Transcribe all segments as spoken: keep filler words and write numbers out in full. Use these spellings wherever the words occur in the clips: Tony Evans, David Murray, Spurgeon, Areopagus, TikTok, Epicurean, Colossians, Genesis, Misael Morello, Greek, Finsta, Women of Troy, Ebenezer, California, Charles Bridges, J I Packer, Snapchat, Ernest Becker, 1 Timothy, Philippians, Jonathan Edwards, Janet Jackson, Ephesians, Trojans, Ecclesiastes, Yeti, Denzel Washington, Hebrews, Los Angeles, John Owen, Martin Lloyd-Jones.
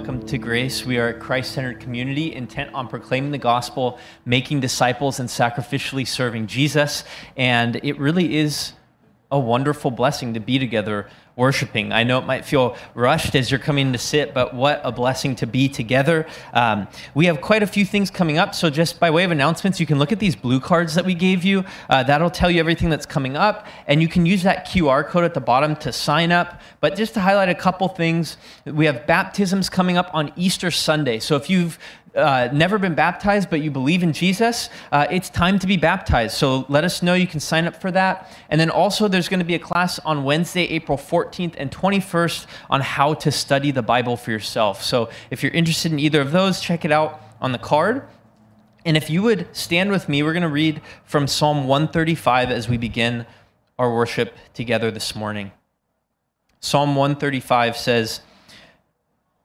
Welcome to Grace. We are a Christ-centered community intent on proclaiming the gospel, making disciples, and sacrificially serving Jesus. And it really is a wonderful blessing to be together worshiping. I know it might feel rushed as you're coming to sit, but what a blessing to be together. Um, we have quite a few things coming up, so just by way of announcements, you can look at these blue cards that we gave you. Uh, that'll tell you everything that's coming up, and you can use that Q R code at the bottom to sign up. But just to highlight a couple things, we have baptisms coming up on Easter Sunday. So if you've Uh, never been baptized, but you believe in Jesus, uh, it's time to be baptized. So let us know. You can sign up for that. And then also there's going to be a class on Wednesday, April fourteenth and twenty-first on how to study the Bible for yourself. So if you're interested in either of those, check it out on the card. And if you would stand with me, we're going to read from Psalm one thirty-five as we begin our worship together this morning. Psalm one thirty-five says,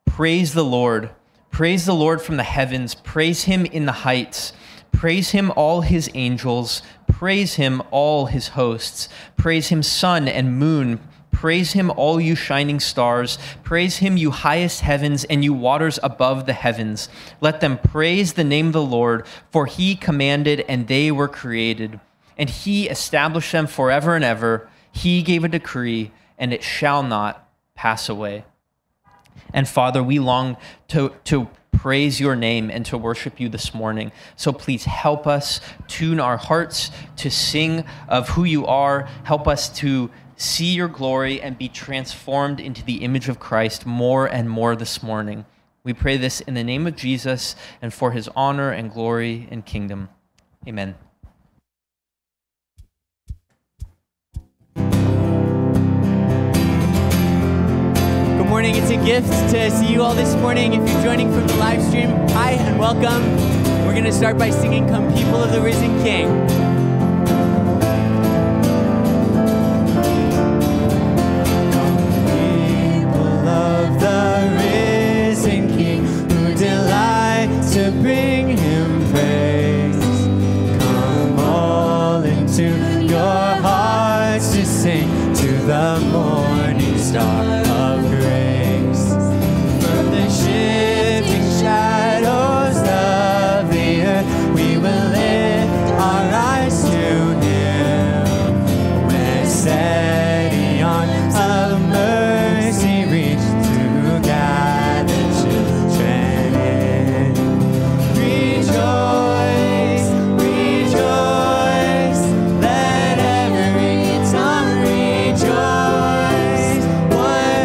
"Praise the Lord. Praise the Lord from the heavens. Praise him in the heights. Praise him, all his angels. Praise him, all his hosts. Praise him, sun and moon. Praise him, all you shining stars. Praise him, you highest heavens and you waters above the heavens. Let them praise the name of the Lord, for he commanded and they were created. And he established them forever and ever. He gave a decree and it shall not pass away." And Father, we long to, to praise your name and to worship you this morning. So please help us tune our hearts to sing of who you are. Help us to see your glory and be transformed into the image of Christ more and more this morning. We pray this in the name of Jesus and for his honor and glory and kingdom. Amen. Morning. It's a gift to see you all this morning. If you're joining from the live stream, hi and welcome. We're going to start by singing "Come People of the Risen King." Come people of the risen King, who delight to bring him praise. Come all into your hearts to sing to the morning star. Let every tongue rejoice. What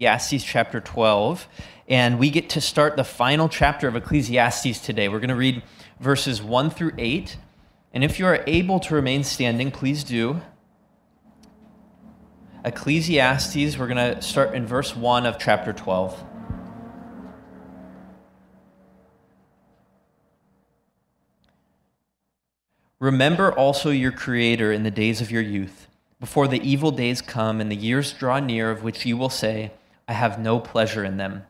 Ecclesiastes chapter twelve, and we get to start the final chapter of Ecclesiastes today. We're going to read verses one through eight, and if you are able to remain standing, please do. Ecclesiastes, we're going to start in verse one of chapter twelve. Remember also your Creator in the days of your youth, before the evil days come and the years draw near, of which you will say, I have no pleasure in them.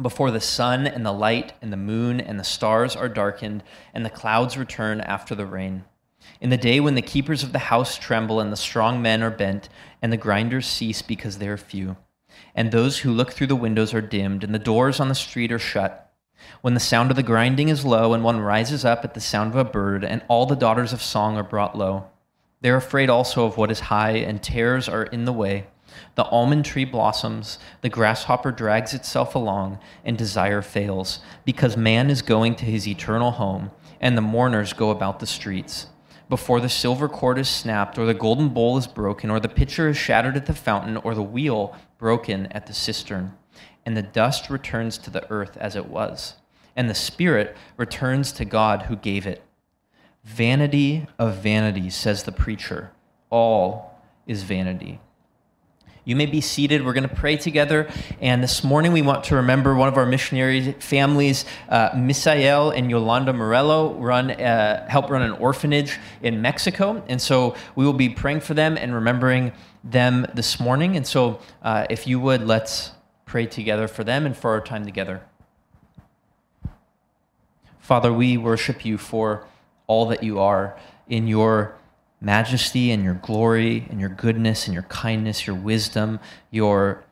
Before the sun and the light and the moon and the stars are darkened and the clouds return after the rain. In the day when the keepers of the house tremble and the strong men are bent and the grinders cease because they are few. And those who look through the windows are dimmed and the doors on the street are shut. When the sound of the grinding is low and one rises up at the sound of a bird and all the daughters of song are brought low. They are afraid also of what is high and terrors are in the way. The almond tree blossoms, the grasshopper drags itself along, and desire fails, because man is going to his eternal home, and the mourners go about the streets. Before the silver cord is snapped, or the golden bowl is broken, or the pitcher is shattered at the fountain, or the wheel broken at the cistern, and the dust returns to the earth as it was, and the spirit returns to God who gave it. Vanity of vanities, says the preacher, all is vanity. You may be seated. We're going to pray together. And this morning we want to remember one of our missionary families, uh, Misael and Yolanda Morello, run, uh, help run an orphanage in Mexico. And so we will be praying for them and remembering them this morning. And so uh, if you would, let's pray together for them and for our time together. Father, we worship you for all that you are in your majesty and your glory and your goodness and your kindness, your wisdom, your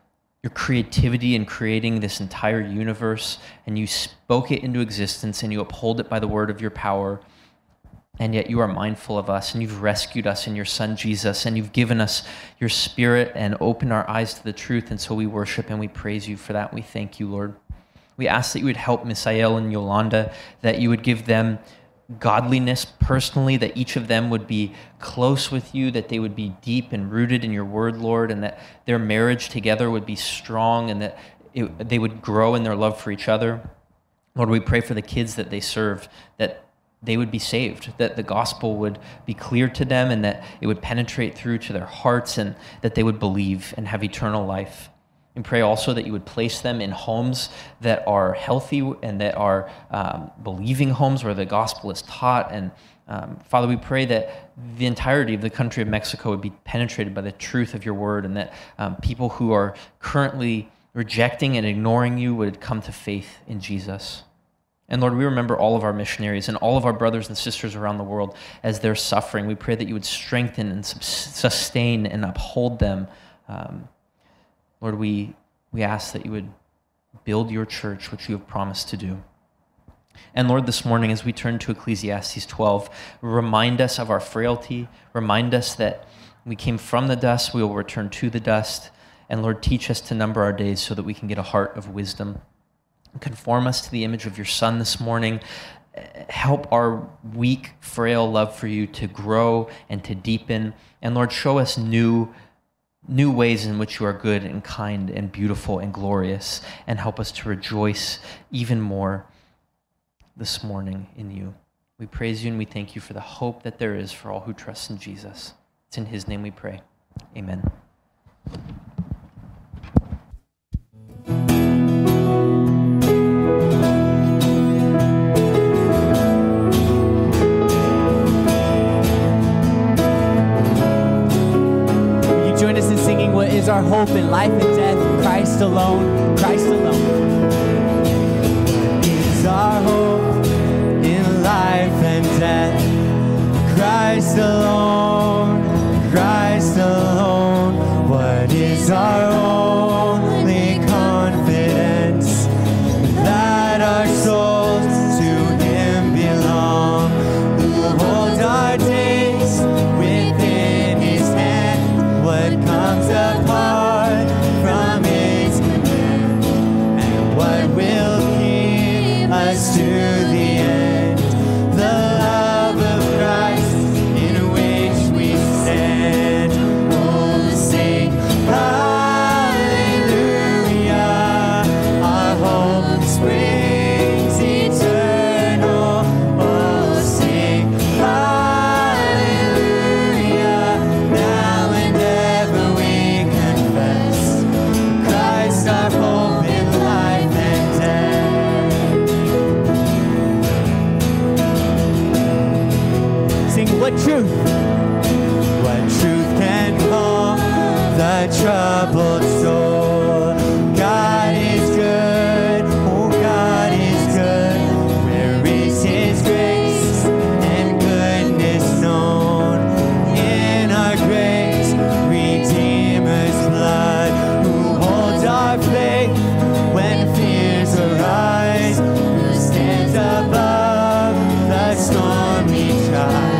your creativity in creating this entire universe, and you spoke it into existence and you uphold it by the word of your power, and yet you are mindful of us and you've rescued us in your son Jesus, and you've given us your spirit and opened our eyes to the truth. And so we worship and we praise you for that. We thank you, Lord. We ask that you would help Misael and Yolanda, that you would give them godliness personally, that each of them would be close with you, that they would be deep and rooted in your word, Lord, and that their marriage together would be strong, and that it, they would grow in their love for each other. Lord, we pray for the kids that they serve, that they would be saved, that the gospel would be clear to them, and that it would penetrate through to their hearts, and that they would believe and have eternal life. And pray also that you would place them in homes that are healthy and that are um, believing homes where the gospel is taught. And um, Father, we pray that the entirety of the country of Mexico would be penetrated by the truth of your word, and that um, people who are currently rejecting and ignoring you would come to faith in Jesus. And Lord, we remember all of our missionaries and all of our brothers and sisters around the world as they're suffering. We pray that you would strengthen and sustain and uphold them. Um, Lord, we, we ask that you would build your church, which you have promised to do. And Lord, this morning, as we turn to Ecclesiastes twelve, remind us of our frailty. Remind us that we came from the dust, we will return to the dust. And Lord, teach us to number our days so that we can get a heart of wisdom. Conform us to the image of your Son this morning. Help our weak, frail love for you to grow and to deepen. And Lord, show us new New ways in which you are good and kind and beautiful and glorious, and help us to rejoice even more this morning in you. We praise you and we thank you for the hope that there is for all who trust in Jesus. It's in his name we pray. Amen. Our hope in life and death, Christ alone, Christ alone is our hope in life and death. Christ alone, Christ alone, what is our only confidence? That our souls to him belong, who holds our days within his hand. What comes up to the end, the love of Christ in what truth, what truth can calm thy troubled soul. God is good, oh God is good, where is his grace and goodness known? In our grace, Redeemer's blood, who holds our faith when fears arise, who stands above the stormy trial.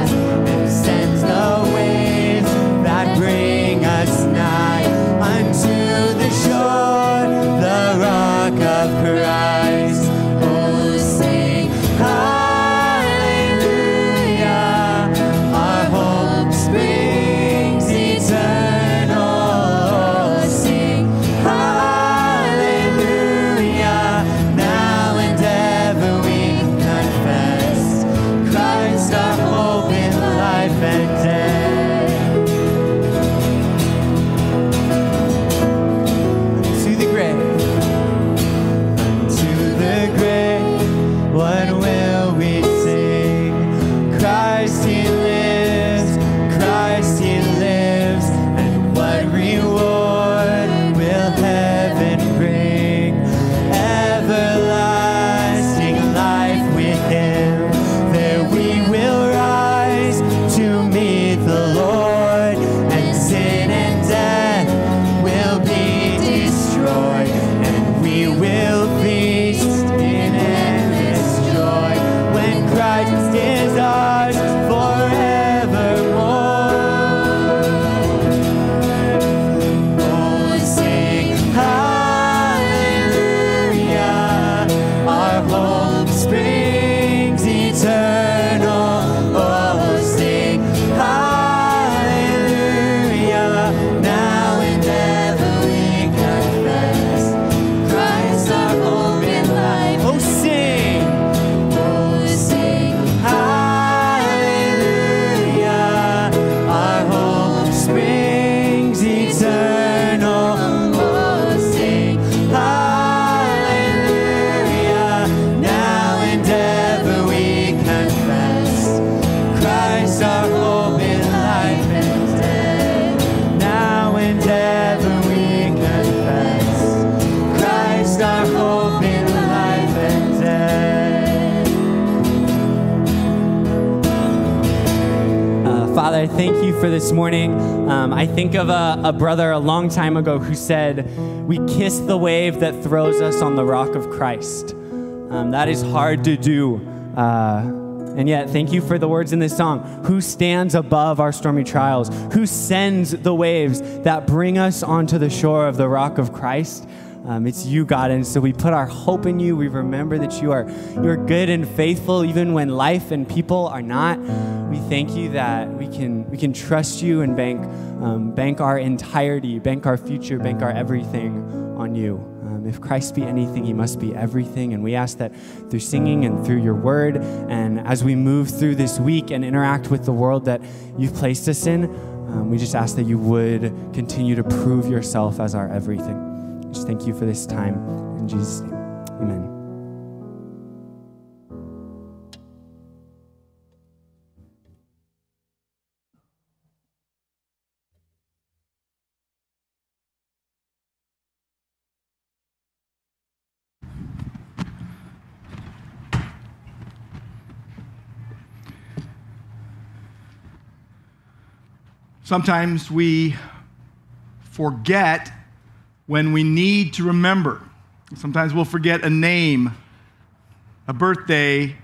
Thank you for this morning. Um, I think of a, a brother a long time ago who said, we kiss the wave that throws us on the rock of Christ. Um, that is hard to do. Uh, and yet, thank you for the words in this song. Who stands above our stormy trials? Who sends the waves that bring us onto the shore of the rock of Christ? Um, it's you, God, and so we put our hope in you. We remember that you are you're good and faithful even when life and people are not. We thank you that we can we can trust you and bank um, bank our entirety, bank our future, bank our everything on you. Um, if Christ be anything, he must be everything, and we ask that through singing and through your word, and as we move through this week and interact with the world that you've placed us in, um, we just ask that you would continue to prove yourself as our everything. Thank you for this time. In Jesus' name, amen. Sometimes we forget when we need to remember. Sometimes we'll forget a name, a birthday,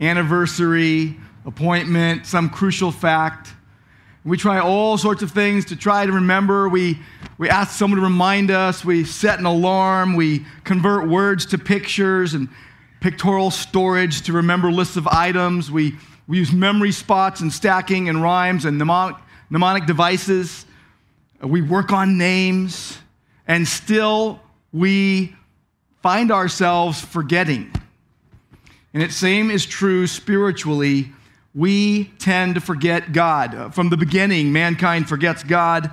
anniversary, appointment, some crucial fact. We try all sorts of things to try to remember. We, we ask someone to remind us. We set an alarm. We convert words to pictures and pictorial storage to remember lists of items. We, we use memory spots and stacking and rhymes and mnemonic, mnemonic devices. We work on names. And still, we find ourselves forgetting. And it same is true spiritually. We tend to forget God. From the beginning, mankind forgets God,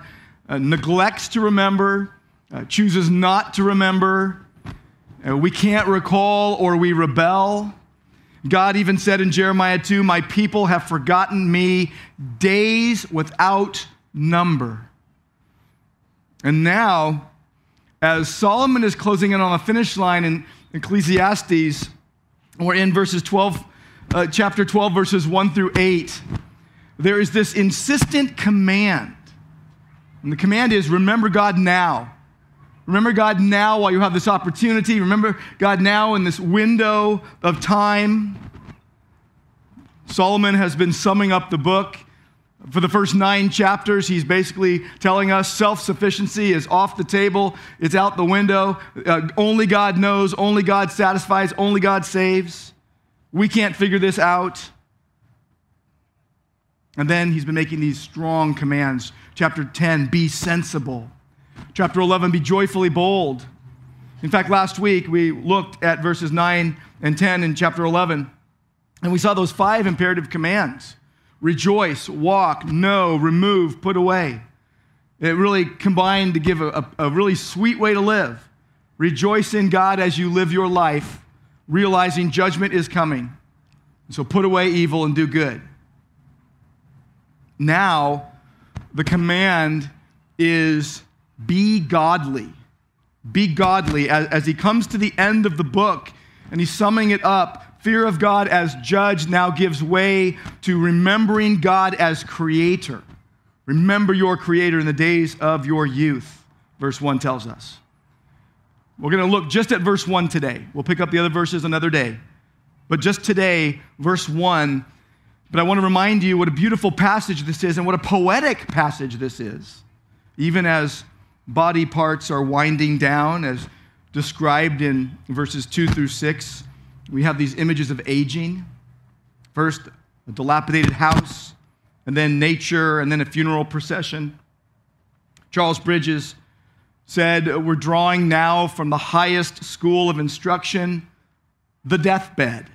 uh, neglects to remember, uh, chooses not to remember. Uh, we can't recall or we rebel. God even said in Jeremiah two, my people have forgotten me days without number. And now, as Solomon is closing in on the finish line in Ecclesiastes, we're in verses twelve, uh, chapter twelve, verses one through eight. There is this insistent command. And the command is, remember God now. Remember God now while you have this opportunity. Remember God now in this window of time. Solomon has been summing up the book. For the first nine chapters, he's basically telling us self-sufficiency is off the table. It's out the window. Uh, only God knows. Only God satisfies. Only God saves. We can't figure this out. And then he's been making these strong commands. Chapter ten, be sensible. Chapter eleven, be joyfully bold. In fact, last week we looked at verses nine and ten in chapter eleven, and we saw those five imperative commands. Rejoice, walk, know, remove, put away. It really combined to give a, a, a really sweet way to live. Rejoice in God as you live your life, realizing judgment is coming. So put away evil and do good. Now, the command is be godly. Be godly. As, as he comes to the end of the book and he's summing it up, fear of God as judge now gives way to remembering God as creator. Remember your creator in the days of your youth, verse one tells us. We're going to look just at verse one today. We'll pick up the other verses another day. But just today, verse one. But I want to remind you what a beautiful passage this is and what a poetic passage this is. Even as body parts are winding down, as described in verses two through six, we have these images of aging. First, a dilapidated house, and then nature, and then a funeral procession. Charles Bridges said, we're drawing now from the highest school of instruction, the deathbed.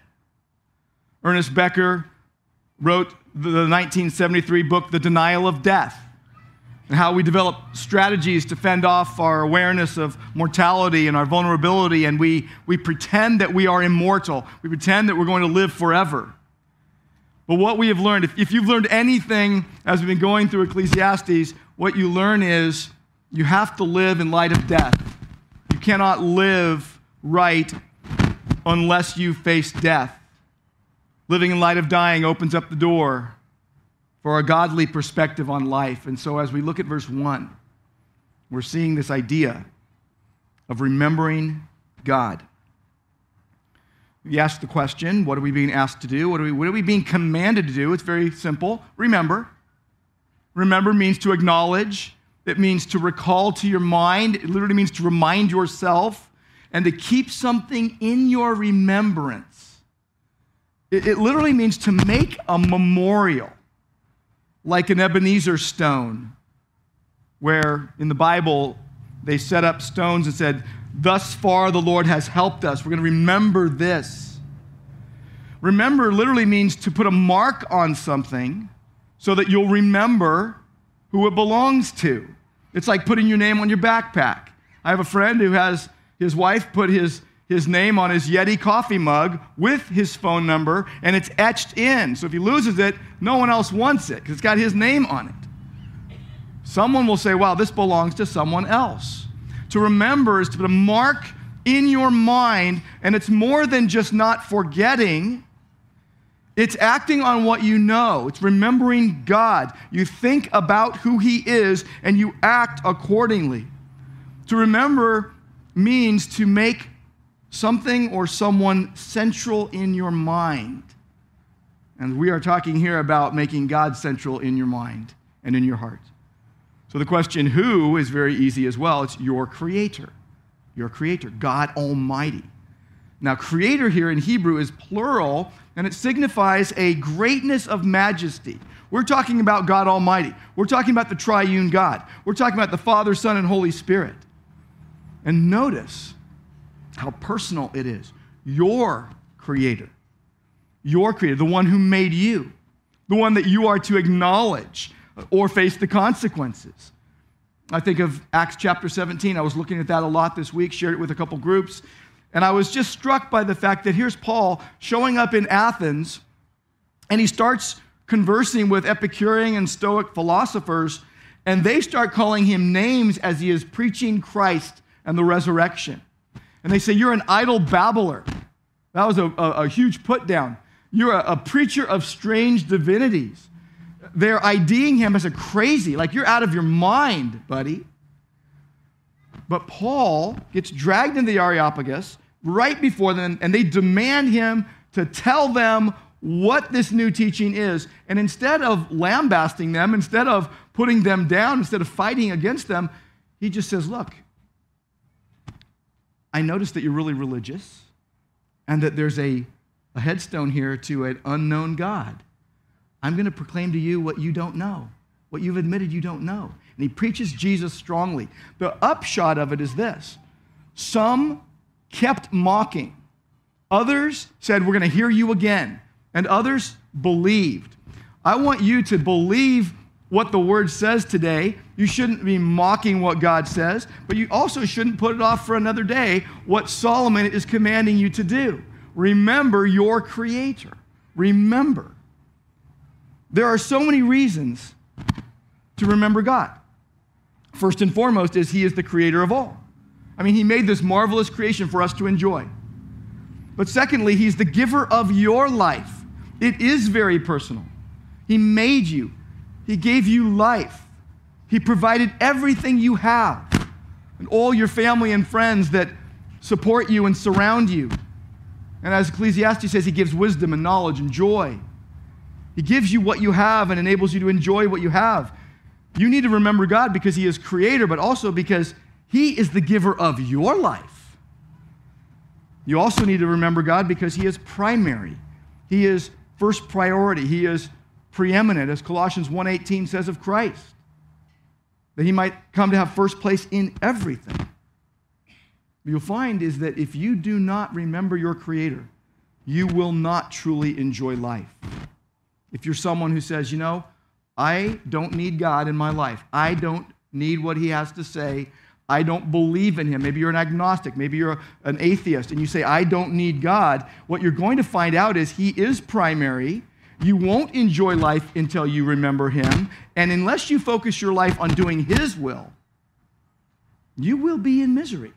Ernest Becker wrote the nineteen seventy-three book, The Denial of Death, and how we develop strategies to fend off our awareness of mortality and our vulnerability, and we, we pretend that we are immortal. We pretend that we're going to live forever. But what we have learned, if, if you've learned anything as we've been going through Ecclesiastes, what you learn is you have to live in light of death. You cannot live right unless you face death. Living in light of dying opens up the door for a godly perspective on life. And so as we look at verse one, we're seeing this idea of remembering God. We ask the question, what are we being asked to do? What are we, what are we being commanded to do? It's very simple. Remember. Remember means to acknowledge. It means to recall to your mind. It literally means to remind yourself and to keep something in your remembrance. It literally means to make a memorial, like an Ebenezer stone, where in the Bible they set up stones and said, thus far the Lord has helped us. We're going to remember this. Remember literally means to put a mark on something so that you'll remember who it belongs to. It's like putting your name on your backpack. I have a friend who has his wife put his his name on his Yeti coffee mug with his phone number, and it's etched in. So if he loses it, no one else wants it because it's got his name on it. Someone will say, wow, this belongs to someone else. To remember is to put a mark in your mind, and it's more than just not forgetting. It's acting on what you know. It's remembering God. You think about who he is, and you act accordingly. To remember means to make something or someone central in your mind. And we are talking here about making God central in your mind and in your heart. So the question who is very easy as well. It's your creator. Your creator, God Almighty. Now, creator here in Hebrew is plural, and it signifies a greatness of majesty. We're talking about God Almighty. We're talking about the triune God. We're talking about the Father, Son, and Holy Spirit. And notice how personal it is. Your creator. Your creator, the one who made you, the one that you are to acknowledge or face the consequences. I think of Acts chapter seventeen. I was looking at that a lot this week, shared it with a couple groups, And I was just struck by the fact that here's Paul showing up in Athens, and he starts conversing with Epicurean and Stoic philosophers, and they start calling him names as he is preaching Christ and the resurrection. And they say, you're an idle babbler. That was a, a, a huge put down. You're a, a preacher of strange divinities. They're IDing him as a crazy, like you're out of your mind, buddy. But Paul gets dragged into the Areopagus right before them, and they demand him to tell them what this new teaching is. And instead of lambasting them, instead of putting them down, instead of fighting against them, he just says, look, I noticed that you're really religious and that there's a, a headstone here to an unknown God. I'm going to proclaim to you what you don't know, what you've admitted you don't know. And he preaches Jesus strongly. The upshot of it is this. Some kept mocking. Others said, we're going to hear you again. And others believed. I want you to believe what the word says today. You shouldn't be mocking what God says, but you also shouldn't put it off for another day what Solomon is commanding you to do. Remember your Creator. Remember. There are so many reasons to remember God. First and foremost is He is the Creator of all. I mean, He made this marvelous creation for us to enjoy. But secondly, He's the giver of your life. It is very personal. He made you. He gave you life. He provided everything you have and all your family and friends that support you and surround you. And as Ecclesiastes says, He gives wisdom and knowledge and joy. He gives you what you have and enables you to enjoy what you have. You need to remember God because He is Creator, but also because He is the giver of your life. You also need to remember God because He is primary. He is first priority. He is preeminent, as Colossians one eighteen says of Christ, that He might come to have first place in everything. What you'll find is that if you do not remember your Creator, you will not truly enjoy life. If you're someone who says, you know, I don't need God in my life. I don't need what He has to say. I don't believe in Him. Maybe you're an agnostic. Maybe you're an atheist, and you say, I don't need God. What you're going to find out is He is primary. You won't enjoy life until you remember Him. And unless you focus your life on doing His will, you will be in misery.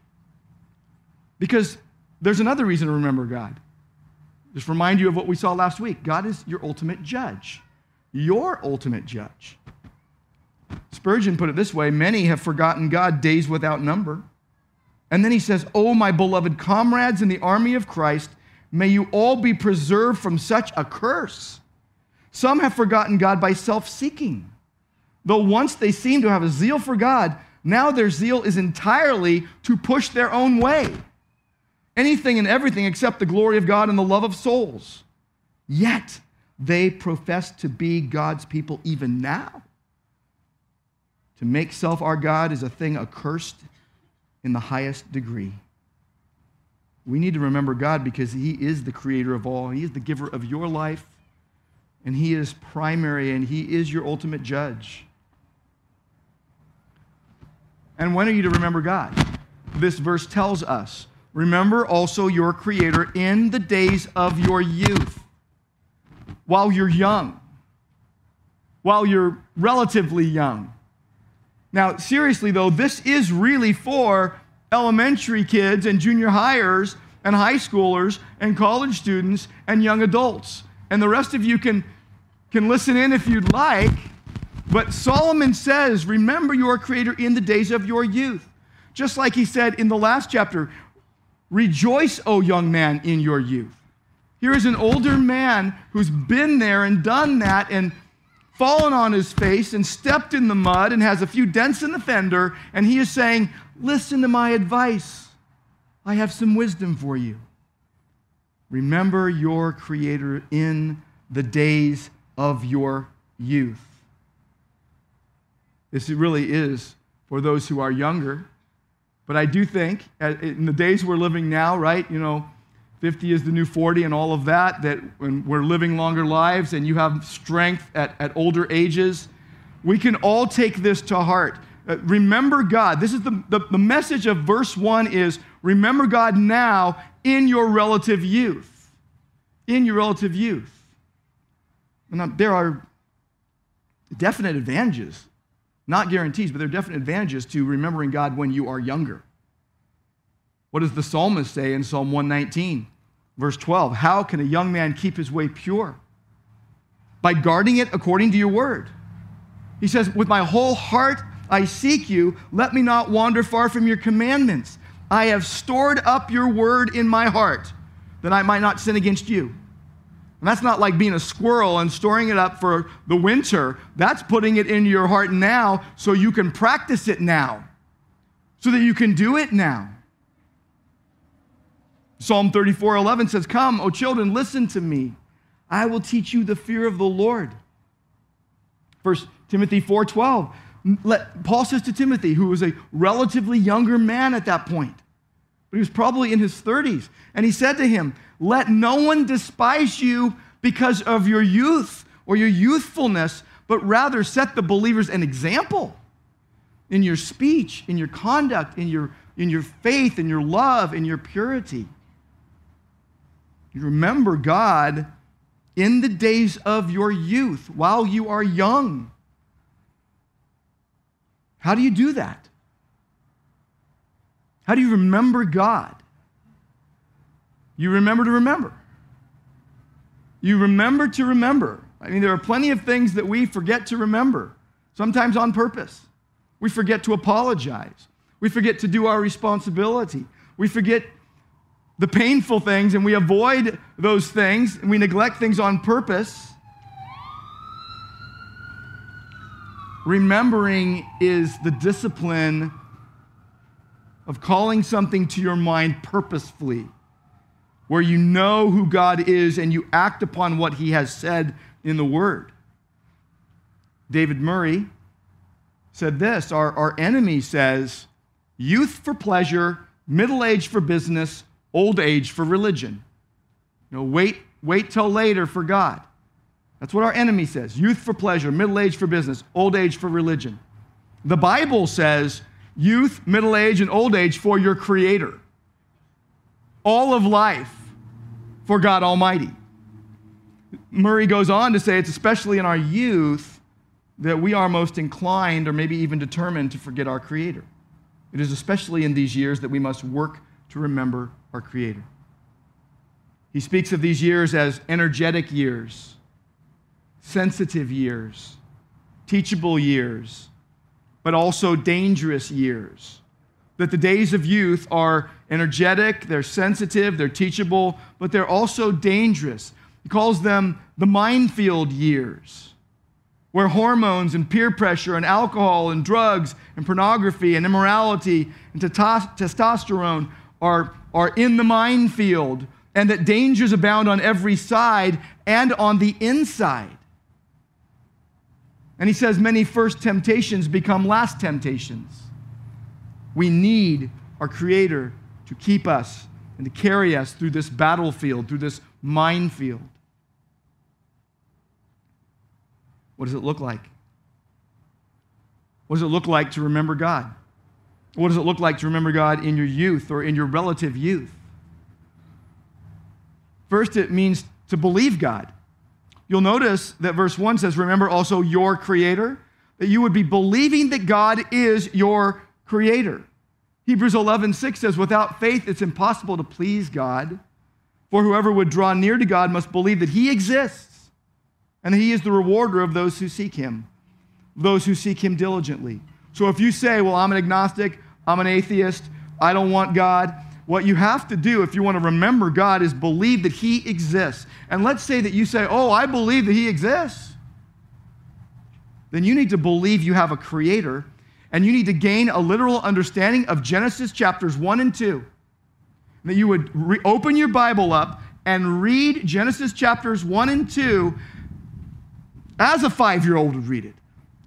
Because there's another reason to remember God. Just remind you of what we saw last week. God is your ultimate judge. Your ultimate judge. Spurgeon put it this way, many have forgotten God days without number. And then he says, oh, my beloved comrades in the army of Christ, may you all be preserved from such a curse. Some have forgotten God by self-seeking. Though once they seemed to have a zeal for God, now their zeal is entirely to push their own way. Anything and everything except the glory of God and the love of souls. Yet they profess to be God's people even now. To make self our God is a thing accursed in the highest degree. We need to remember God because He is the Creator of all. He is the giver of your life, and He is primary, and He is your ultimate judge. And when are you to remember God? This verse tells us, remember also your Creator in the days of your youth, while you're young, while you're relatively young. Now, seriously, though, this is really for elementary kids and junior hires and high schoolers and college students and young adults. And the rest of you can, can listen in if you'd like. But Solomon says, remember your Creator in the days of your youth. Just like he said in the last chapter, rejoice, O young man, in your youth. Here is an older man who's been there and done that and fallen on his face and stepped in the mud and has a few dents in the fender, and he is saying, listen to my advice. I have some wisdom for you. Remember your Creator in the days of your youth. This really is for those who are younger, but I do think in the days we're living now, right, you know, fifty is the new forty and all of that, that when we're living longer lives and you have strength at, at older ages, we can all take this to heart. Uh, remember God. This is the, the, the message of verse one is, remember God now in your relative youth. In your relative youth. Now, there are definite advantages, not guarantees, but there are definite advantages to remembering God when you are younger. What does the psalmist say in Psalm one nineteen, verse twelve? How can a young man keep his way pure? By guarding it according to your word. He says, with my whole heart I seek you. Let me not wander far from your commandments. I have stored up your word in my heart, that I might not sin against you. And that's not like being a squirrel and storing it up for the winter. That's putting it into your heart now so you can practice it now, so that you can do it now. Psalm thirty-four eleven says, come, O children, listen to me. I will teach you the fear of the Lord. First Timothy four twelve. Let, Paul says to Timothy, who was a relatively younger man at that point, but he was probably in his thirties, and he said to him, let no one despise you because of your youth or your youthfulness, but rather set the believers an example in your speech, in your conduct, in your, in your faith, in your love, in your purity. You remember God in the days of your youth, while you are young. How do you do that? How do you remember God? You remember to remember. You remember to remember. I mean, there are plenty of things that we forget to remember, sometimes on purpose. We forget to apologize. We forget to do our responsibility. We forget the painful things, and we avoid those things, and we neglect things on purpose. Remembering is the discipline of calling something to your mind purposefully, where you know who God is and you act upon what he has said in the word. David Murray said this, our, our enemy says, youth for pleasure, middle age for business, old age for religion. You know, wait, wait till later for God. That's what our enemy says. Youth for pleasure, middle age for business, old age for religion. The Bible says youth, middle age, and old age for your Creator. All of life for God Almighty. Murray goes on to say it's especially in our youth that we are most inclined or maybe even determined to forget our Creator. It is especially in these years that we must work to remember our Creator. He speaks of these years as energetic years, sensitive years, teachable years, but also dangerous years. That the days of youth are energetic, they're sensitive, they're teachable, but they're also dangerous. He calls them the minefield years, where hormones and peer pressure and alcohol and drugs and pornography and immorality and testosterone Are, are in the minefield, and that dangers abound on every side and on the inside. And he says many first temptations become last temptations. We need our Creator to keep us and to carry us through this battlefield, through this minefield. What does it look like? What does it look like to remember God? What does it look like to remember God in your youth or in your relative youth? First, it means to believe God. You'll notice that verse one says, remember also your Creator, that you would be believing that God is your Creator. Hebrews eleven six says, without faith it's impossible to please God, for whoever would draw near to God must believe that he exists, and that he is the rewarder of those who seek him, those who seek him diligently. So if you say, well, I'm an agnostic, I'm an atheist, I don't want God, what you have to do if you want to remember God is believe that he exists. And let's say that you say, oh, I believe that he exists. Then you need to believe you have a Creator, and you need to gain a literal understanding of Genesis chapters one and two. That you would re- open your Bible up and read Genesis chapters one and two as a five-year-old would read it,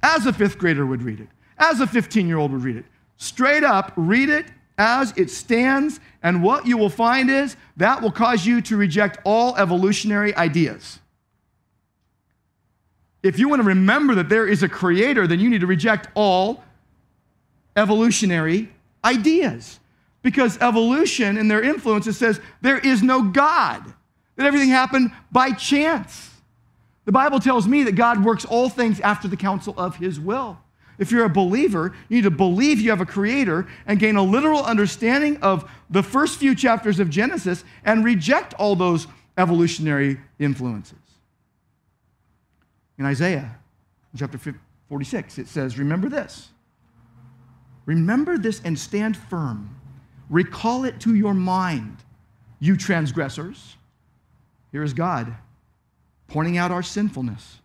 as a fifth grader would read it, as a fifteen-year-old would read it. Straight up, read it as it stands, and what you will find is that will cause you to reject all evolutionary ideas. If you want to remember that there is a Creator, then you need to reject all evolutionary ideas. Because evolution and their influence, it says there is no God, that everything happened by chance. The Bible tells me that God works all things after the counsel of his will. If you're a believer, you need to believe you have a creator and gain a literal understanding of the first few chapters of Genesis and reject all those evolutionary influences. In Isaiah, chapter forty-six, it says, remember this. Remember this and stand firm. Recall it to your mind, you transgressors. Here is God pointing out our sinfulness.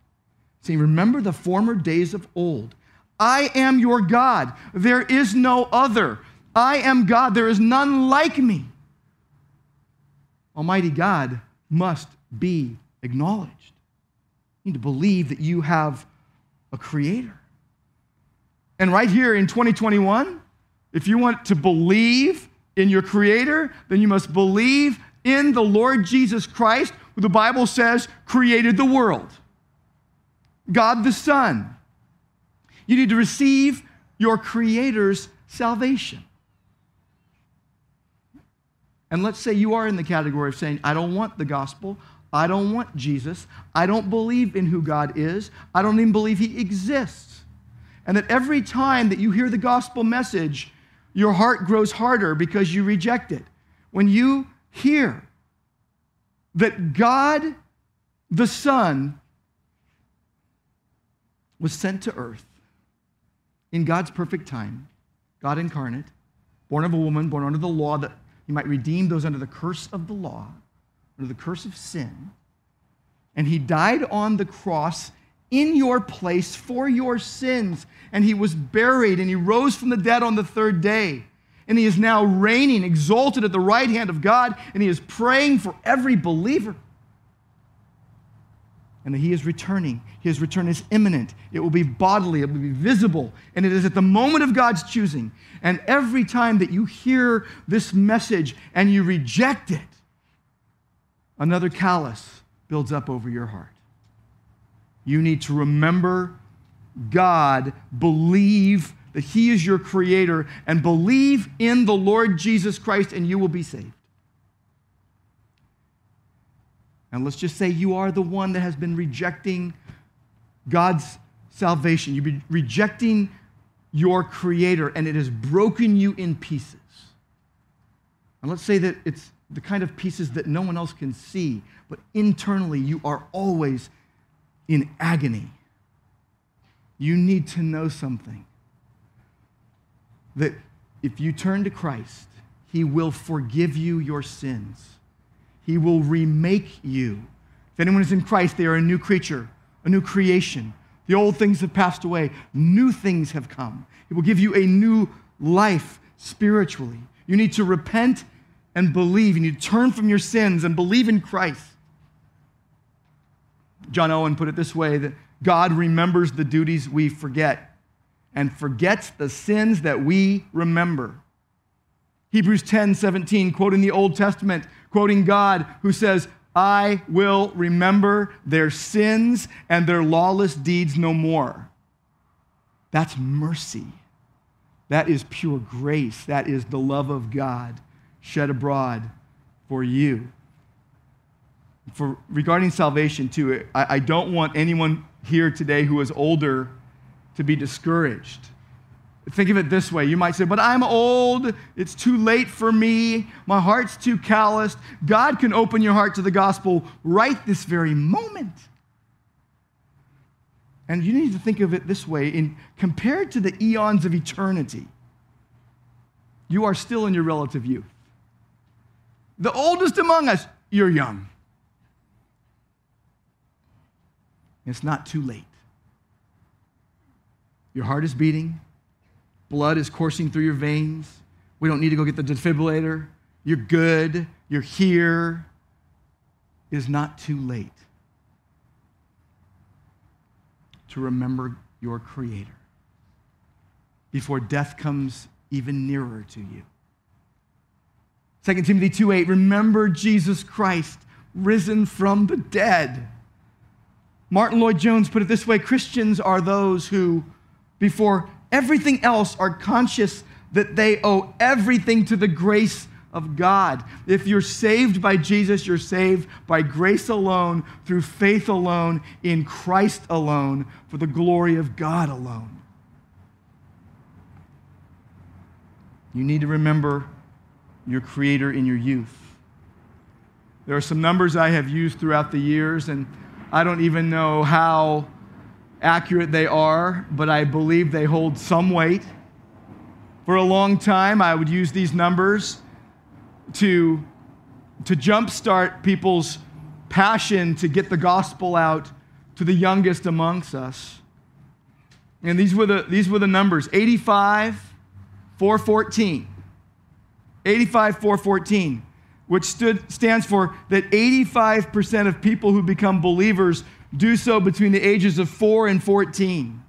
See, remember the former days of old. I am your God. There is no other. I am God. There is none like me. Almighty God must be acknowledged. You need to believe that you have a creator. And right here in twenty twenty-one, if you want to believe in your creator, then you must believe in the Lord Jesus Christ, who the Bible says created the world. God the Son. You need to receive your Creator's salvation. And let's say you are in the category of saying, I don't want the gospel. I don't want Jesus. I don't believe in who God is. I don't even believe he exists. And that every time that you hear the gospel message, your heart grows harder because you reject it. When you hear that God the Son was sent to earth, in God's perfect time, God incarnate, born of a woman, born under the law, that he might redeem those under the curse of the law, under the curse of sin. And he died on the cross in your place for your sins. And he was buried and he rose from the dead on the third day. And he is now reigning, exalted at the right hand of God. And he is praying for every believer. And that he is returning. His return is imminent. It will be bodily. It will be visible. And it is at the moment of God's choosing. And every time that you hear this message and you reject it, another callus builds up over your heart. You need to remember God, believe that he is your creator, and believe in the Lord Jesus Christ, and you will be saved. And let's just say you are the one that has been rejecting God's salvation. You've been rejecting your creator, and it has broken you in pieces. And let's say that it's the kind of pieces that no one else can see, but internally you are always in agony. You need to know something, that if you turn to Christ, he will forgive you your sins. He will remake you. If anyone is in Christ, they are a new creature, a new creation. The old things have passed away. New things have come. He will give you a new life spiritually. You need to repent and believe. You need to turn from your sins and believe in Christ. John Owen put it this way, that God remembers the duties we forget and forgets the sins that we remember. Hebrews ten seventeen, quoting the Old Testament, quoting God, who says, I will remember their sins and their lawless deeds no more. That's mercy. That is pure grace. That is the love of God shed abroad for you. For regarding salvation too, I, I don't want anyone here today who is older to be discouraged. Think of it this way. You might say, but I'm old. It's too late for me. My heart's too calloused. God can open your heart to the gospel right this very moment. And you need to think of it this way. In compared to the eons of eternity, you are still in your relative youth. The oldest among us, you're young. It's not too late. Your heart is beating. Blood is coursing through your veins. We don't need to go get the defibrillator. You're good. You're here. It is not too late to remember your Creator before death comes even nearer to you. Second Timothy two eight, remember Jesus Christ, risen from the dead. Martin Lloyd-Jones put it this way, Christians are those who, before everything else are conscious that they owe everything to the grace of God. If you're saved by Jesus, you're saved by grace alone, through faith alone, in Christ alone, for the glory of God alone. You need to remember your Creator in your youth. There are some numbers I have used throughout the years, and I don't even know how accurate they are, but I believe they hold some weight. For a long time, I would use these numbers to, to jumpstart people's passion to get the gospel out to the youngest amongst us. And these were the, these were the numbers, eighty-five, four fourteen. eighty-five, four fourteen. Which stood, stands for that eighty-five percent of people who become believers do so between the ages of four and fourteen.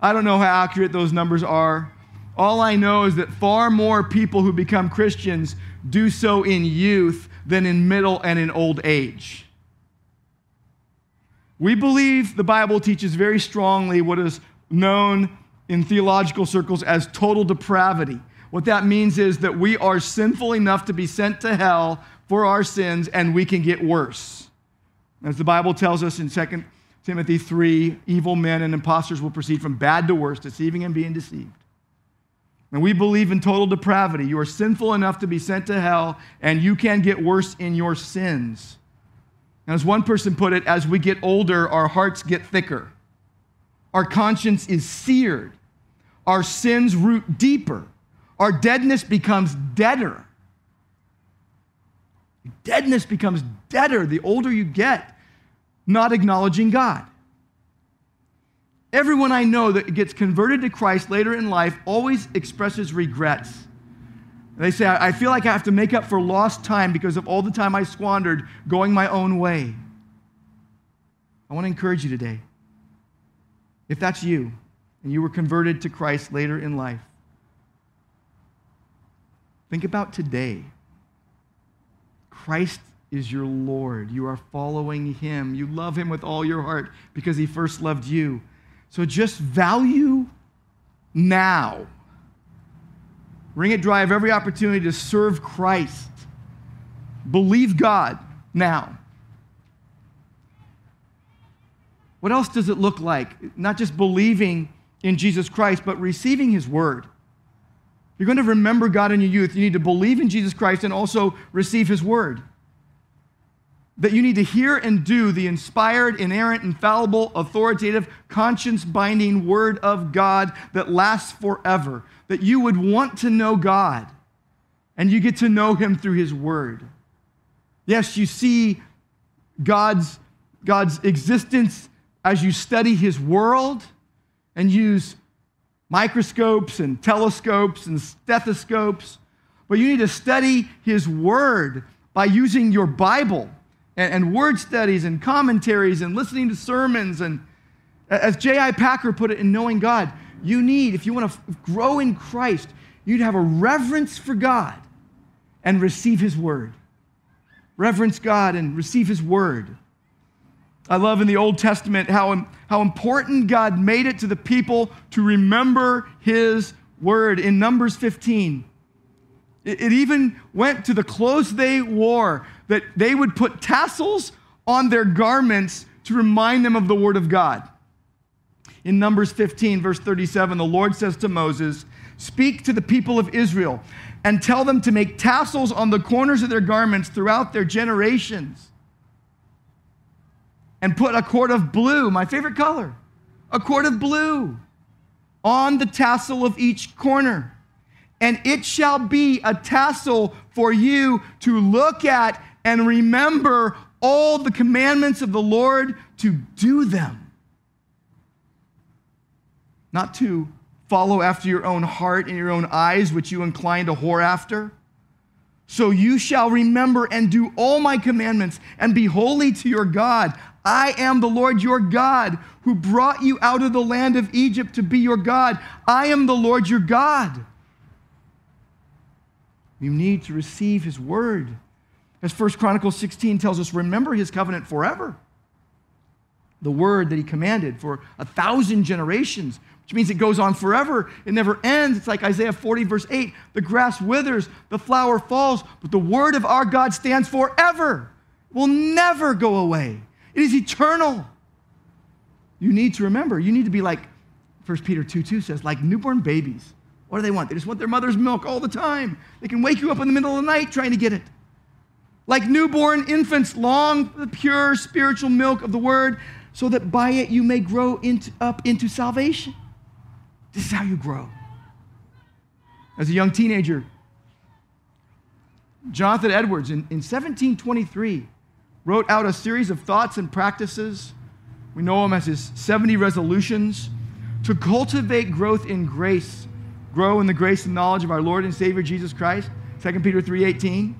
I don't know how accurate those numbers are. All I know is that far more people who become Christians do so in youth than in middle and in old age. We believe the Bible teaches very strongly what is known in theological circles as total depravity. What that means is that we are sinful enough to be sent to hell for our sins, and we can get worse. As the Bible tells us in Second Timothy three, evil men and impostors will proceed from bad to worse, deceiving and being deceived. And we believe in total depravity. You are sinful enough to be sent to hell, and you can get worse in your sins. And as one person put it, as we get older, our hearts get thicker. Our conscience is seared. Our sins root deeper. Our deadness becomes deader. Deadness becomes deader the older you get, not acknowledging God. Everyone I know that gets converted to Christ later in life always expresses regrets. They say, I feel like I have to make up for lost time because of all the time I squandered going my own way. I want to encourage you today. If that's you, and you were converted to Christ later in life, think about today. Christ is your Lord. You are following him. You love him with all your heart because he first loved you. So just value now. Ring it dry of every opportunity to serve Christ. Believe God now. What else does it look like? Not just believing in Jesus Christ, but receiving his word. You're going to remember God in your youth. You need to believe in Jesus Christ and also receive his word. That you need to hear and do the inspired, inerrant, infallible, authoritative, conscience-binding word of God that lasts forever. That you would want to know God, and you get to know him through his word. Yes, you see God's, God's existence as you study his world and use microscopes and telescopes and stethoscopes, but you need to study his word by using your Bible and, and word studies and commentaries and listening to sermons. And as J I Packer put it in Knowing God, you need, if you want to grow in Christ, you'd have a reverence for God and receive his word. Reverence God and receive his word. I love in the Old Testament how, how important God made it to the people to remember his word. In Numbers fifteen, it, it even went to the clothes they wore, that they would put tassels on their garments to remind them of the word of God. In Numbers fifteen, verse thirty-seven, the Lord says to Moses, "Speak to the people of Israel and tell them to make tassels on the corners of their garments throughout their generations. And put a cord of blue," my favorite color, "a cord of blue on the tassel of each corner. And it shall be a tassel for you to look at and remember all the commandments of the Lord to do them." Not to follow after your own heart and your own eyes, which you incline to whore after. "So you shall remember and do all my commandments and be holy to your God. I am the Lord your God who brought you out of the land of Egypt to be your God. I am the Lord your God." You need to receive his word. As First Chronicles sixteen tells us, remember his covenant forever. the word that he commanded for a thousand generations, which means it goes on forever. It never ends. It's like Isaiah forty, verse eight. The grass withers, the flower falls, but the word of our God stands forever. It will never go away. It is eternal. You need to remember, you need to be like First Peter two two says, like newborn babies. What do they want? They just want their mother's milk all the time. They can wake you up in the middle of the night trying to get it. Like newborn infants, long for the pure spiritual milk of the word, so that by it you may grow into, up into salvation. This is how you grow. As a young teenager, Jonathan Edwards in, in seventeen twenty-three wrote out a series of thoughts and practices. We know him as his seventy resolutions to cultivate growth in grace, grow in the grace and knowledge of our Lord and Savior Jesus Christ, Second Peter three eighteen.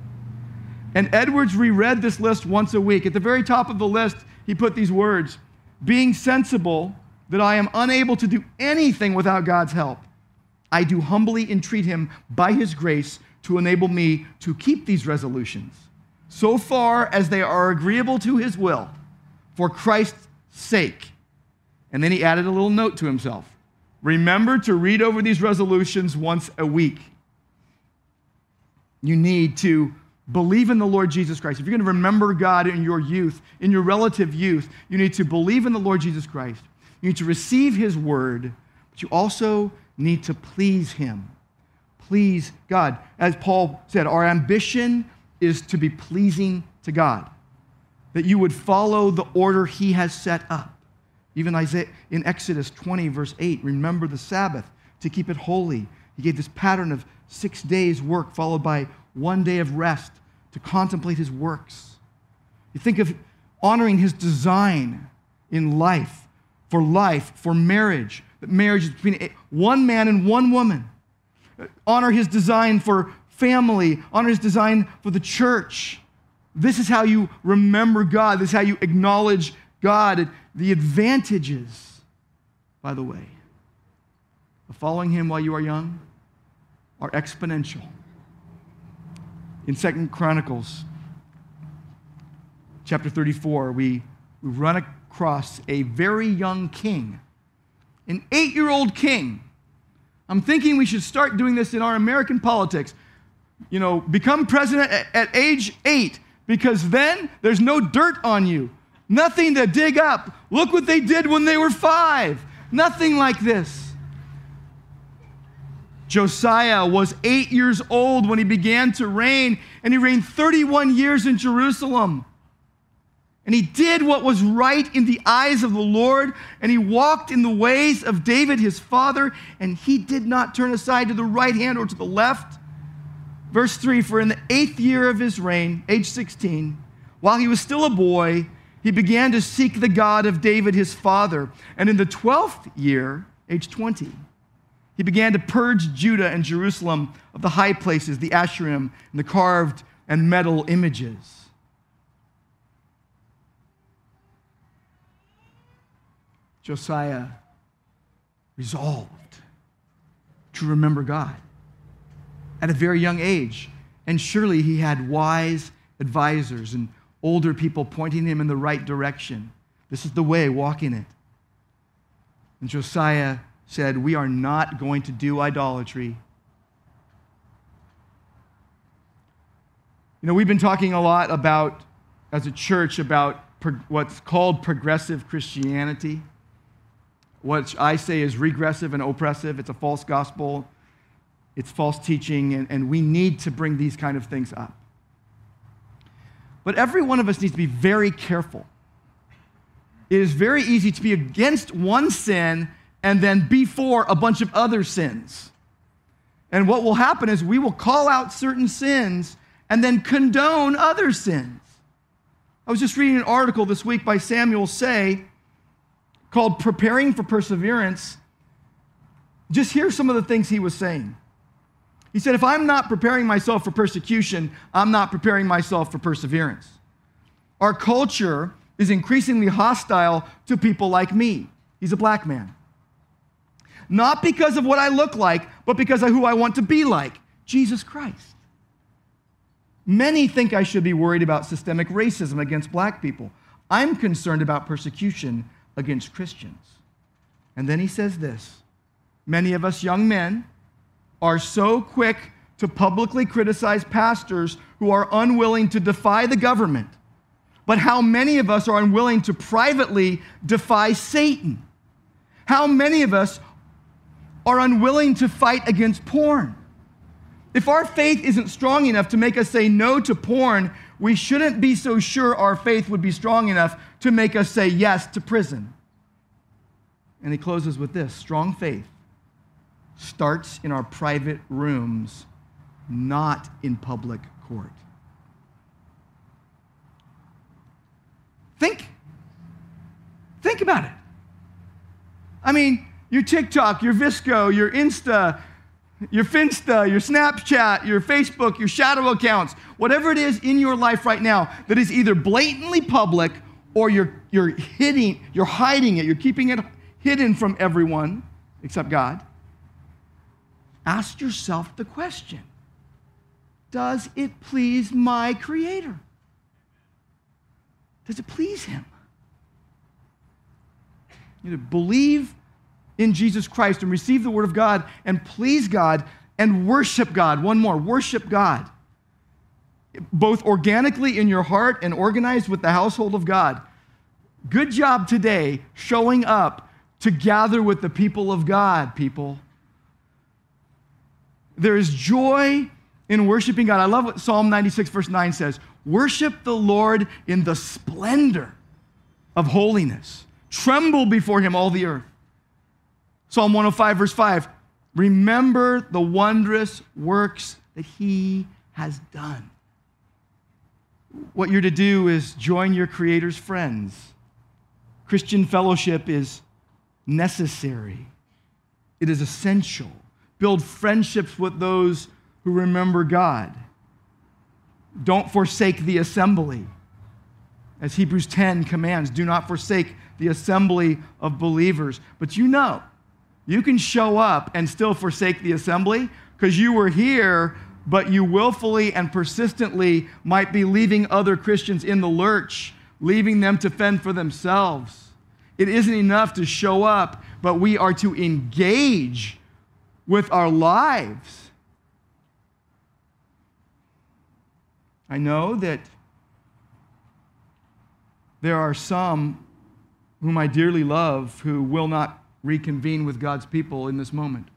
And Edwards reread this list once a week. At the very top of the list, he put these words, being sensible that I am unable to do anything without God's help. I do humbly entreat him by his grace to enable me to keep these resolutions so far as they are agreeable to his will for Christ's sake. And then he added a little note to himself. Remember to read over these resolutions once a week. You need to believe in the Lord Jesus Christ. If you're going to remember God in your youth, in your relative youth, you need to believe in the Lord Jesus Christ. You need to receive his word, but you also need to please him. Please God. As Paul said, our ambition is to be pleasing to God, that you would follow the order he has set up. Even Isaiah, in Exodus twenty, verse eight, remember the Sabbath to keep it holy. He gave this pattern of six days' work followed by one day of rest to contemplate his works. You think of honoring his design in life, for life, for marriage, that marriage is between one man and one woman. Honor his design for family, honor his design for the church. This is how you remember God. This is how you acknowledge God. The advantages, by the way, of following him while you are young are exponential. In Second Chronicles chapter thirty-four, we, we run across a very young king, an eight-year-old king. I'm thinking we should start doing this in our American politics. You know, become president at, at age eight, because then there's no dirt on you. Nothing to dig up. Look what they did when they were five. Nothing like this. Josiah was eight years old when he began to reign, and he reigned thirty-one years in Jerusalem. And he did what was right in the eyes of the Lord, and he walked in the ways of David, his father, and he did not turn aside to the right hand or to the left. Verse three, for in the eighth year of his reign, age sixteen, while he was still a boy, he began to seek the God of David, his father. And in the twelfth year, age twenty, he began to purge Judah and Jerusalem of the high places, the asherim, and the carved and metal images. Josiah resolved to remember God at a very young age. And surely he had wise advisors and older people pointing him in the right direction. This is the way, walk in it. And Josiah said, we are not going to do idolatry. You know, we've been talking a lot about, as a church, about pro- what's called progressive Christianity, which I say is regressive and oppressive. It's a false gospel. It's false teaching, and, and we need to bring these kind of things up. But every one of us needs to be very careful. It is very easy to be against one sin and then be for a bunch of other sins. And what will happen is we will call out certain sins and then condone other sins. I was just reading an article this week by Samuel Say called Preparing for Perseverance. Just hear some of the things he was saying. He said, if I'm not preparing myself for persecution, I'm not preparing myself for perseverance. Our culture is increasingly hostile to people like me. He's a black man. Not because of what I look like, but because of who I want to be like, Jesus Christ. Many think I should be worried about systemic racism against black people. I'm concerned about persecution against Christians. And then he says this, many of us young men are so quick to publicly criticize pastors who are unwilling to defy the government. But how many of us are unwilling to privately defy Satan? How many of us are unwilling to fight against porn? If our faith isn't strong enough to make us say no to porn, we shouldn't be so sure our faith would be strong enough to make us say yes to prison. And he closes with this, strong faith starts in our private rooms, not in public court. Think. Think about it. I mean, your TikTok, your Visco, your Insta, your Finsta, your Snapchat, your Facebook, your shadow accounts, whatever it is in your life right now that is either blatantly public or you're, you're, hitting, you're hiding it, you're keeping it hidden from everyone except God, ask yourself the question, does it please my Creator? Does it please Him? You know, believe in Jesus Christ and receive the Word of God and please God and worship God. One more, worship God. Both organically in your heart and organized with the household of God. Good job today showing up to gather with the people of God, people. There is joy in worshiping God. I love what Psalm ninety-six verse nine says. Worship the Lord in the splendor of holiness. Tremble before Him, all the earth. Psalm one oh five verse five. Remember the wondrous works that He has done. What you're to do is join your Creator's friends. Christian fellowship is necessary. It is essential. Build friendships with those who remember God. Don't forsake the assembly. As Hebrews ten commands, do not forsake the assembly of believers. But you know, you can show up and still forsake the assembly because you were here, but you willfully and persistently might be leaving other Christians in the lurch, leaving them to fend for themselves. It isn't enough to show up, but we are to engage with our lives. I know that there are some whom I dearly love who will not reconvene with God's people in this moment.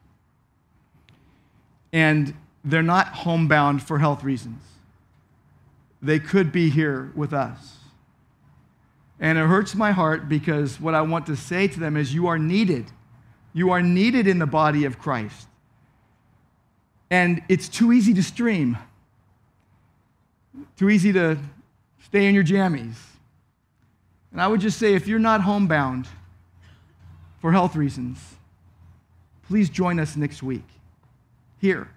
And they're not homebound for health reasons. They could be here with us. And it hurts my heart because what I want to say to them is you are needed. You are needed in the body of Christ. And it's too easy to stream. Too easy to stay in your jammies. And I would just say, if you're not homebound for health reasons, please join us next week here.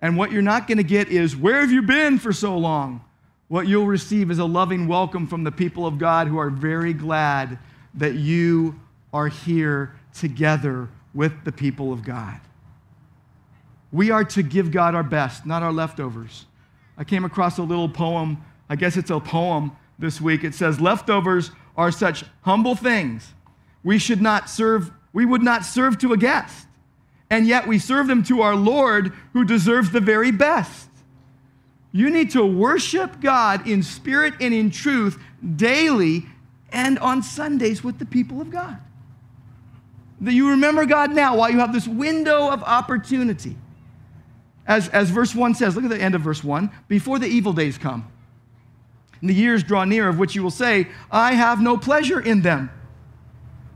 And what you're not going to get is, where have you been for so long? What you'll receive is a loving welcome from the people of God who are very glad that you are here together with the people of God. We are to give God our best, not our leftovers. I came across a little poem. I guess it's a poem this week. It says, leftovers are such humble things. We should not serve, we would not serve to a guest, and yet we serve them to our Lord who deserves the very best. You need to worship God in spirit and in truth daily and on Sundays with the people of God. That you remember God now while you have this window of opportunity. As, as verse one says, look at the end of verse one, before the evil days come, and the years draw near of which you will say, I have no pleasure in them.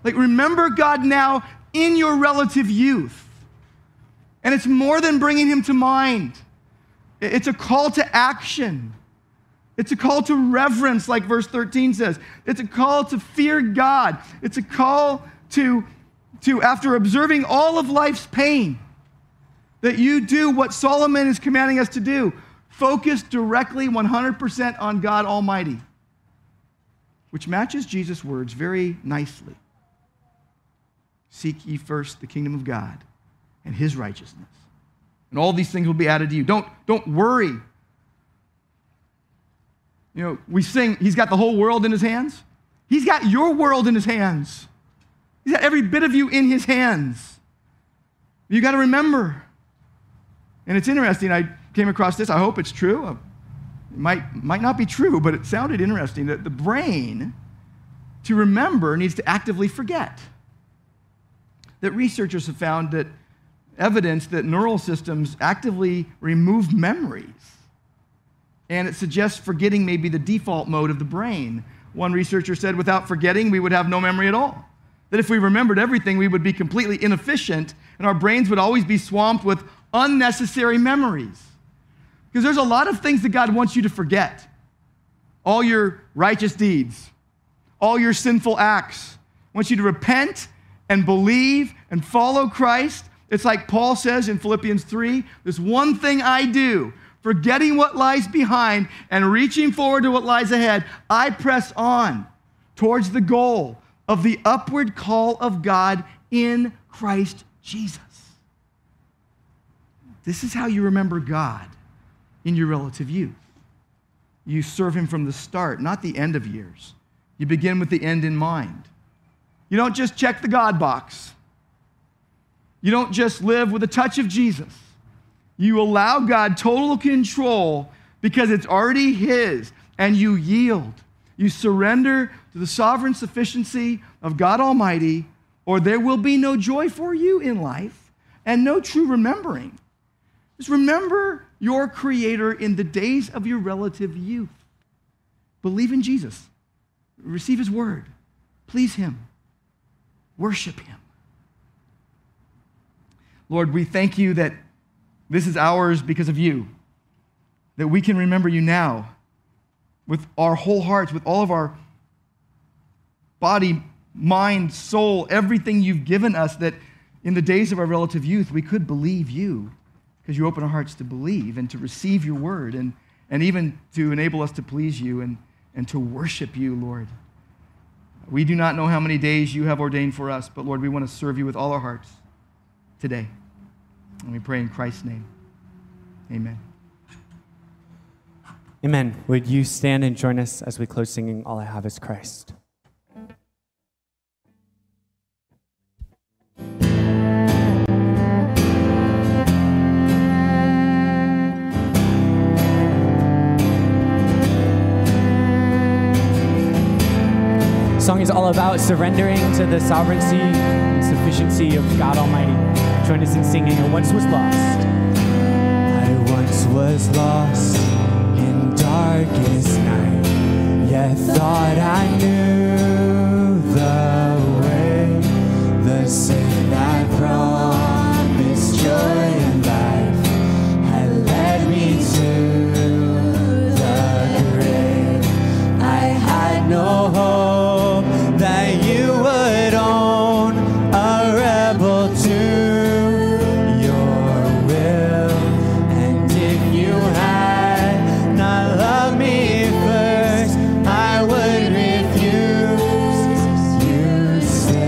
Like, remember God now in your relative youth. And it's more than bringing Him to mind. It's a call to action. It's a call to reverence, like verse thirteen says. It's a call to fear God. It's a call to, to after observing all of life's pain, that you do what Solomon is commanding us to do. Focus directly one hundred percent on God Almighty, which matches Jesus' words very nicely. Seek ye first the kingdom of God and His righteousness, and all these things will be added to you. Don't, don't worry. You know, we sing, He's got the whole world in His hands. He's got your world in his hands. He's got every bit of you in his hands. You got to remember. And it's interesting, I came across this, I hope it's true. It might, might not be true, but it sounded interesting that the brain, to remember, needs to actively forget. That researchers have found that evidence that neural systems actively remove memories. And it suggests forgetting may be the default mode of the brain. One researcher said, without forgetting, we would have no memory at all. That if we remembered everything, we would be completely inefficient, and our brains would always be swamped with unnecessary memories. Because there's a lot of things that God wants you to forget. All your righteous deeds, all your sinful acts. He wants you to repent and believe and follow Christ. It's like Paul says in Philippians three, this one thing I do, forgetting what lies behind and reaching forward to what lies ahead, I press on towards the goal of the upward call of God in Christ Jesus. This is how you remember God in your relative youth. You serve him from the start, not the end of years. You begin with the end in mind. You don't just check the God box. You don't just live with a touch of Jesus. You allow God total control because it's already his, and you yield. You surrender to the sovereign sufficiency of God Almighty, or there will be no joy for you in life and no true remembering. Just remember your Creator in the days of your relative youth. Believe in Jesus. Receive his word. Please him. Worship him. Lord, we thank you that this is ours because of you, that we can remember you now with our whole hearts, with all of our body, mind, soul, everything you've given us, that in the days of our relative youth, we could believe you because you open our hearts to believe and to receive your word and, and even to enable us to please you and, and to worship you, Lord. We do not know how many days you have ordained for us, but Lord, we want to serve you with all our hearts today. And we pray in Christ's name. Amen. Amen. Would you stand and join us as we close singing All I Have Is Christ? The song is all about surrendering to the sovereignty and sufficiency of God Almighty. Join us in singing, I once was lost. I once was lost in darkest night, yet thought I knew the way, the sin that promised joy and life had led me to the grave. I had no hope that you would own a rebel to your will, and if you had not loved me first, I would refuse you still.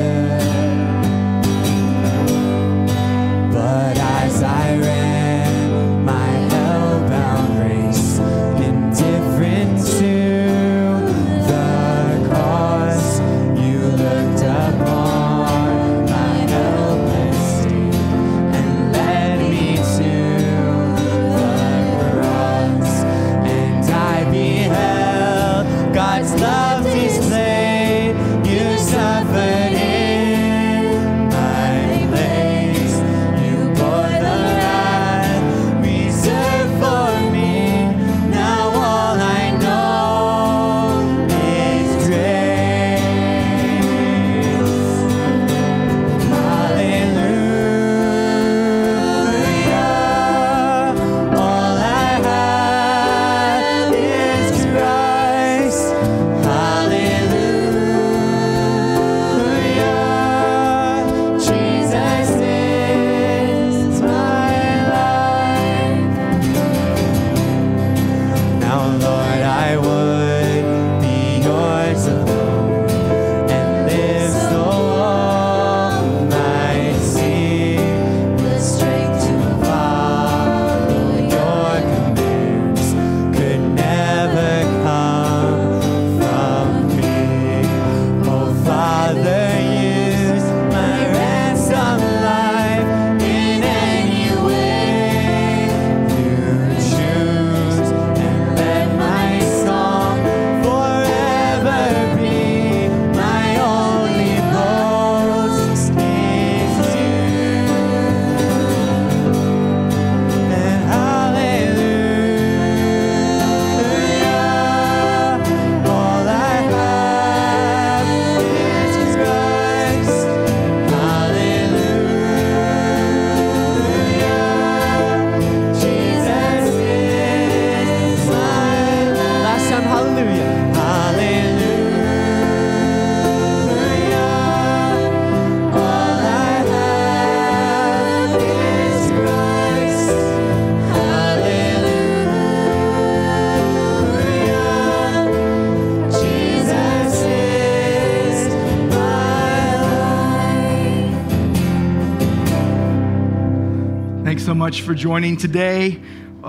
Thanks so much for joining today.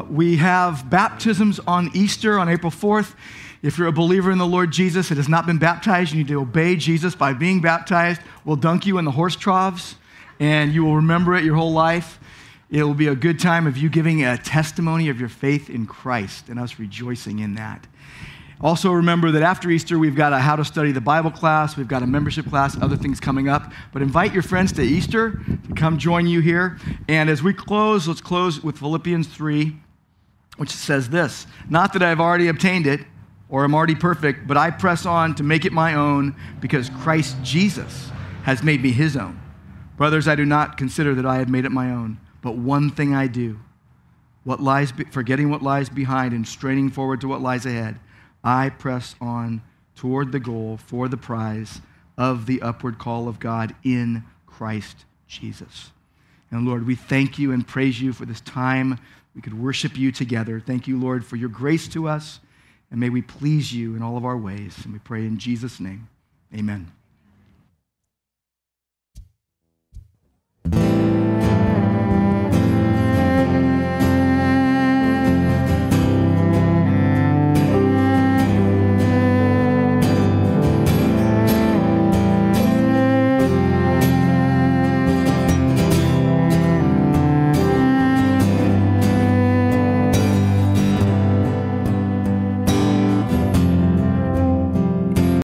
We have baptisms on Easter on April fourth. If you're a believer in the Lord Jesus and has not been baptized, you need to obey Jesus by being baptized. We'll dunk you in the horse troughs, and you will remember it your whole life. It will be a good time of you giving a testimony of your faith in Christ and us rejoicing in that. Also remember that after Easter, we've got a how to study the Bible class, we've got a membership class, other things coming up. But invite your friends to Easter to come join you here. And as we close, let's close with Philippians three, which says this: "Not that I've already obtained it or am already perfect, but I press on to make it my own because Christ Jesus has made me his own. Brothers, I do not consider that I have made it my own, but one thing I do, what lies be- forgetting what lies behind and straining forward to what lies ahead, I press on toward the goal for the prize of the upward call of God in Christ Jesus." And Lord, we thank you and praise you for this time we could worship you together. Thank you, Lord, for your grace to us, and may we please you in all of our ways. And we pray in Jesus' name, amen.